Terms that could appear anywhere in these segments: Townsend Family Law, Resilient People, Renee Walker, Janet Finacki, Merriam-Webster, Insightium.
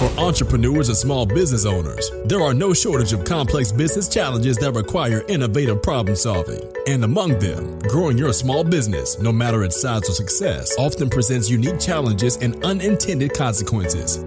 for entrepreneurs and small business owners. There are no shortage of complex business challenges that require innovative problem solving. And among them, growing your small business, no matter its size or success, often presents unique challenges and unintended consequences.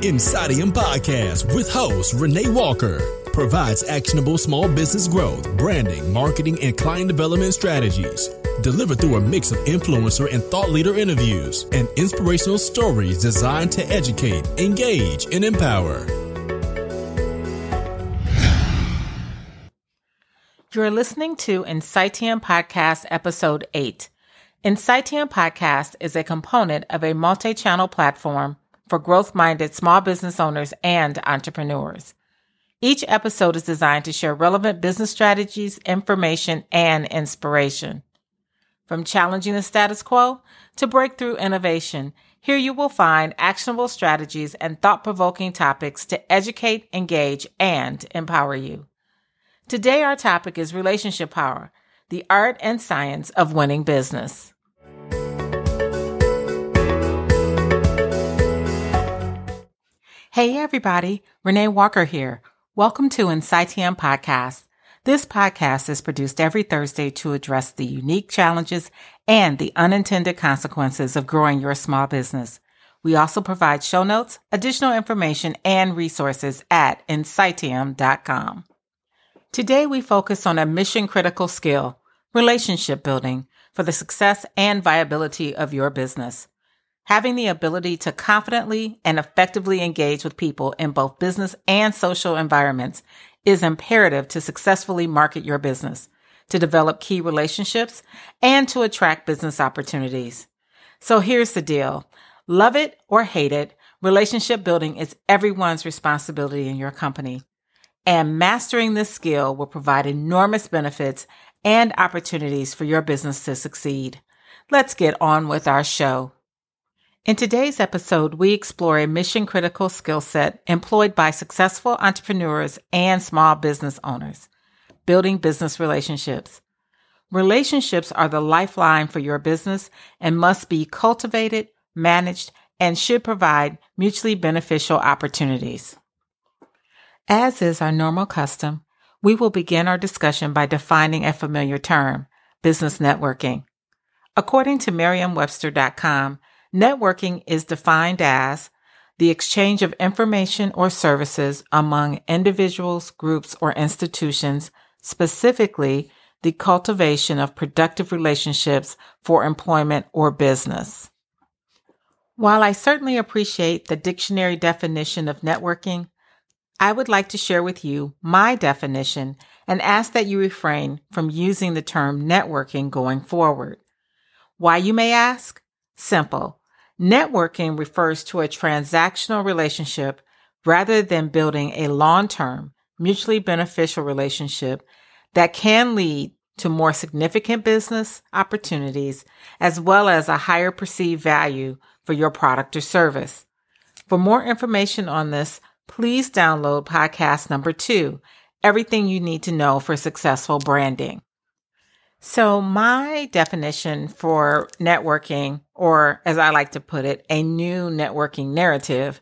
Insightium Podcast with host Renee Walker provides actionable small business growth, branding, marketing, and client development strategies, delivered through a mix of influencer and thought leader interviews and inspirational stories designed to educate, engage, and empower. You're listening to Insightium Podcast Episode 8. Insightium Podcast is a component of a multi-channel platform for growth-minded small business owners and entrepreneurs. Each episode is designed to share relevant business strategies, information, and inspiration. From challenging the status quo to breakthrough innovation, here you will find actionable strategies and thought-provoking topics to educate, engage, and empower you. Today, our topic is relationship power, the art and science of winning business. Hey everybody, Renee Walker here. Welcome to Insightium Podcast. This podcast is produced every Thursday to address the unique challenges and the unintended consequences of growing your small business. We also provide show notes, additional information, and resources at Insightium.com. Today, we focus on a mission-critical skill, relationship building, for the success and viability of your business. Having the ability to confidently and effectively engage with people in both business and social environments is imperative to successfully market your business, to develop key relationships, and to attract business opportunities. So here's the deal. Love it or hate it, relationship building is everyone's responsibility in your company. And mastering this skill will provide enormous benefits and opportunities for your business to succeed. Let's get on with our show. In today's episode, we explore a mission-critical skill set employed by successful entrepreneurs and small business owners, building business relationships. Relationships are the lifeline for your business and must be cultivated, managed, and should provide mutually beneficial opportunities. As is our normal custom, we will begin our discussion by defining a familiar term, business networking. According to Merriam-Webster.com, networking is defined as the exchange of information or services among individuals, groups, or institutions, specifically the cultivation of productive relationships for employment or business. While I certainly appreciate the dictionary definition of networking, I would like to share with you my definition and ask that you refrain from using the term networking going forward. Why, you may ask? Simple. Networking refers to a transactional relationship rather than building a long-term, mutually beneficial relationship that can lead to more significant business opportunities as well as a higher perceived value for your product or service. For more information on this, please download podcast number 2, Everything You Need to Know for Successful Branding. So my definition for networking, or as I like to put it, a new networking narrative,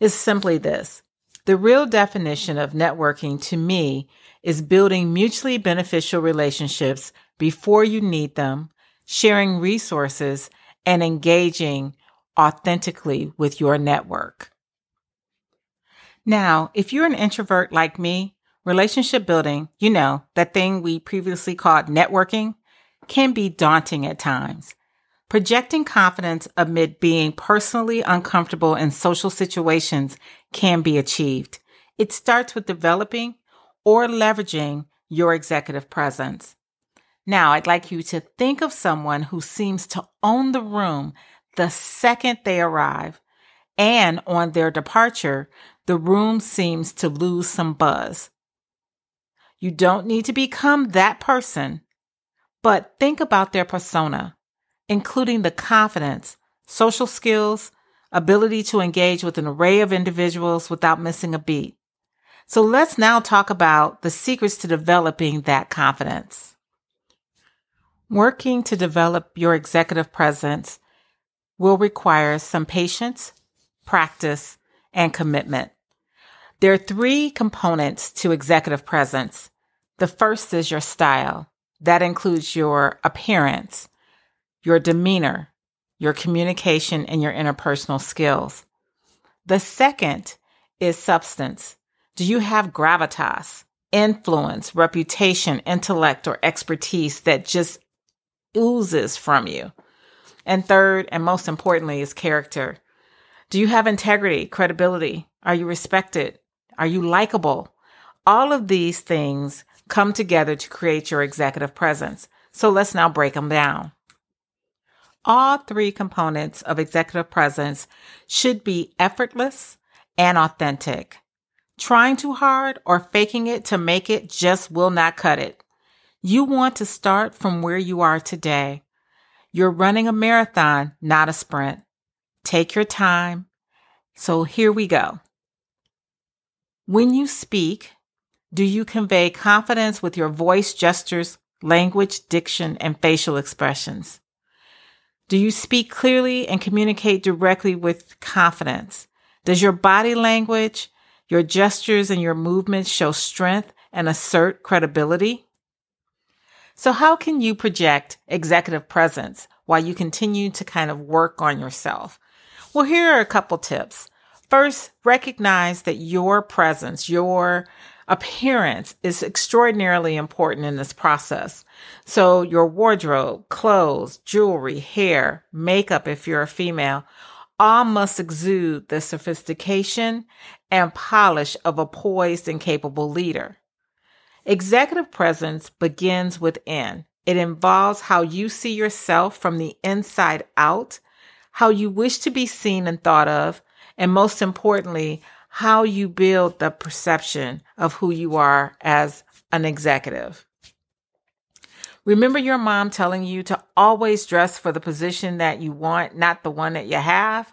is simply this. The real definition of networking to me is building mutually beneficial relationships before you need them, sharing resources, and engaging authentically with your network. Now, if you're an introvert like me, relationship building, that thing we previously called networking, can be daunting at times. Projecting confidence amid being personally uncomfortable in social situations can be achieved. It starts with developing or leveraging your executive presence. Now, I'd like you to think of someone who seems to own the room the second they arrive, and on their departure, the room seems to lose some buzz. You don't need to become that person, but think about their persona, including the confidence, social skills, ability to engage with an array of individuals without missing a beat. So let's now talk about the secrets to developing that confidence. Working to develop your executive presence will require some patience, practice, and commitment. There are three components to executive presence. The first is your style. That includes your appearance, your demeanor, your communication, and your interpersonal skills. The second is substance. Do you have gravitas, influence, reputation, intellect, or expertise that just oozes from you? And third, and most importantly, is character. Do you have integrity, credibility? Are you respected? Are you likable? All of these things come together to create your executive presence. So let's now break them down. All three components of executive presence should be effortless and authentic. Trying too hard or faking it to make it just will not cut it. You want to start from where you are today. You're running a marathon, not a sprint. Take your time. So here we go. When you speak, do you convey confidence with your voice, gestures, language, diction, and facial expressions? Do you speak clearly and communicate directly with confidence? Does your body language, your gestures, and your movements show strength and assert credibility? So how can you project executive presence while you continue to kind of work on yourself? Well, here are a couple tips. First, recognize that your presence, your appearance is extraordinarily important in this process. So your wardrobe, clothes, jewelry, hair, makeup, if you're a female, all must exude the sophistication and polish of a poised and capable leader. Executive presence begins within. It involves how you see yourself from the inside out, how you wish to be seen and thought of, and most importantly, how you build the perception of who you are as an executive. Remember your mom telling you to always dress for the position that you want, not the one that you have?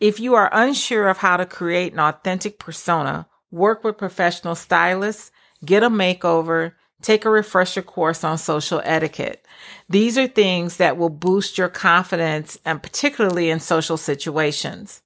If you are unsure of how to create an authentic persona, work with professional stylists, get a makeover, take a refresher course on social etiquette. These are things that will boost your confidence, and particularly in social situations.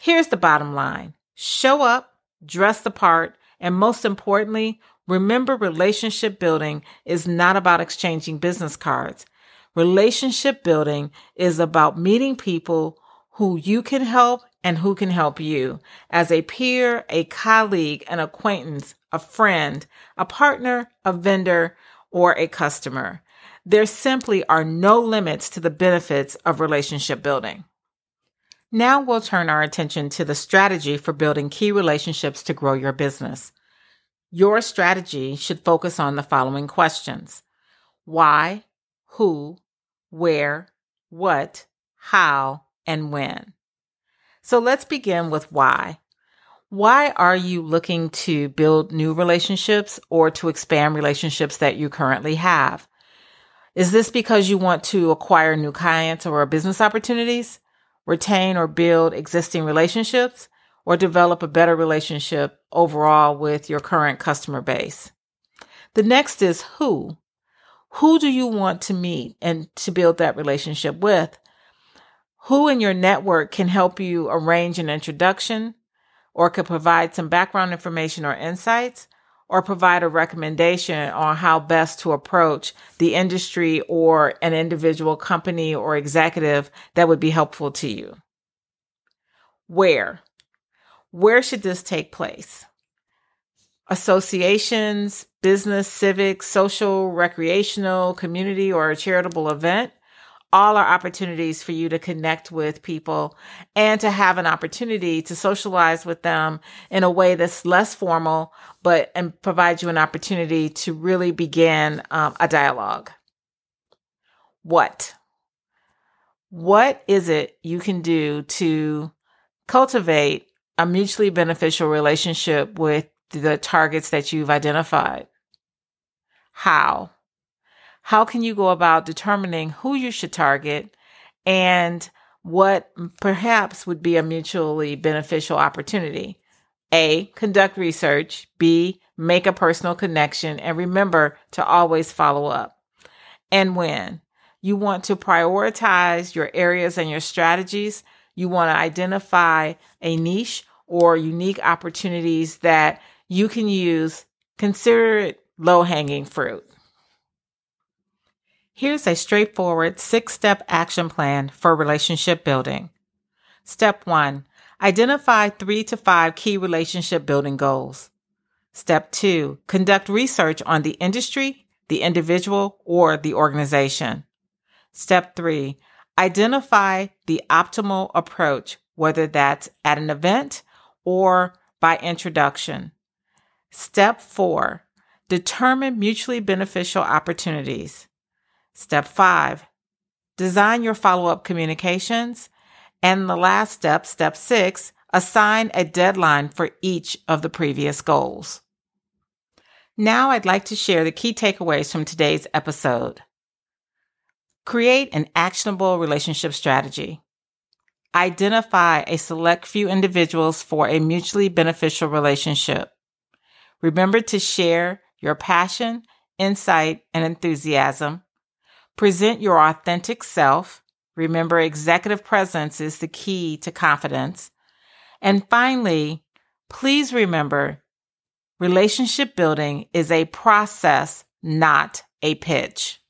Here's the bottom line. Show up, dress the part, and most importantly, remember relationship building is not about exchanging business cards. Relationship building is about meeting people who you can help and who can help you as a peer, a colleague, an acquaintance, a friend, a partner, a vendor, or a customer. There simply are no limits to the benefits of relationship building. Now we'll turn our attention to the strategy for building key relationships to grow your business. Your strategy should focus on the following questions. Why, who, where, what, how, and when. So let's begin with why. Why are you looking to build new relationships or to expand relationships that you currently have? Is this because you want to acquire new clients or business opportunities? Retain or build existing relationships, or develop a better relationship overall with your current customer base? The next is who. Who do you want to meet and to build that relationship with? Who in your network can help you arrange an introduction, or could provide some background information or insights, or provide a recommendation on how best to approach the industry or an individual company or executive that would be helpful to you? Where? Where should this take place? Associations, business, civic, social, recreational, community, or a charitable event, all are opportunities for you to connect with people and to have an opportunity to socialize with them in a way that's less formal, and provide you an opportunity to really begin a dialogue. What? What is it you can do to cultivate a mutually beneficial relationship with the targets that you've identified? How? How can you go about determining who you should target and what perhaps would be a mutually beneficial opportunity? A, conduct research. B, make a personal connection. And remember to always follow up. And when? You want to prioritize your areas and your strategies. You want to identify a niche or unique opportunities that you can use. Consider it low-hanging fruit. Here's a straightforward 6-step action plan for relationship building. Step 1, identify 3 to 5 key relationship building goals. Step 2, conduct research on the industry, the individual, or the organization. Step 3, identify the optimal approach, whether that's at an event or by introduction. Step 4, determine mutually beneficial opportunities. Step 5, design your follow-up communications. And the last step, step 6, assign a deadline for each of the previous goals. Now I'd like to share the key takeaways from today's episode. Create an actionable relationship strategy. Identify a select few individuals for a mutually beneficial relationship. Remember to share your passion, insight, and enthusiasm. Present your authentic self. Remember, executive presence is the key to confidence. And finally, please remember, relationship building is a process, not a pitch.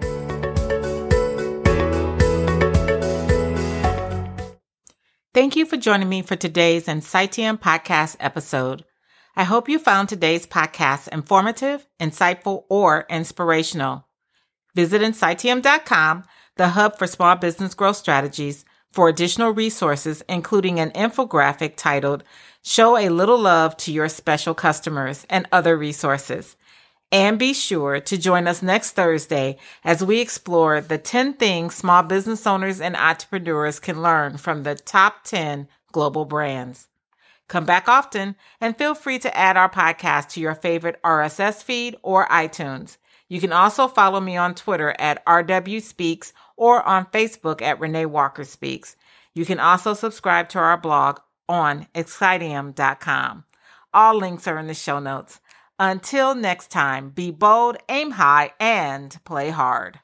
Thank you for joining me for today's Insightium podcast episode. I hope you found today's podcast informative, insightful, or inspirational. Visit Insightium.com, the hub for small business growth strategies, for additional resources, including an infographic titled, Show a Little Love to Your Special Customers, and other resources. And be sure to join us next Thursday as we explore the 10 things small business owners and entrepreneurs can learn from the top 10 global brands. Come back often and feel free to add our podcast to your favorite RSS feed or iTunes. You can also follow me on Twitter at RW Speaks or on Facebook at Renee Walker Speaks. You can also subscribe to our blog on Insightium.com. All links are in the show notes. Until next time, be bold, aim high, and play hard.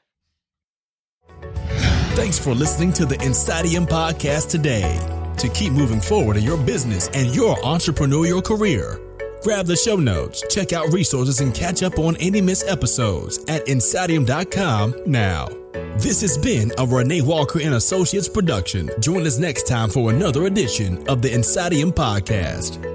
Thanks for listening to the Insightium podcast today. To keep moving forward in your business and your entrepreneurial career, grab the show notes, check out resources, and catch up on any missed episodes at Insightium.com now. This has been a Renee Walker & Associates production. Join us next time for another edition of the Insightium podcast.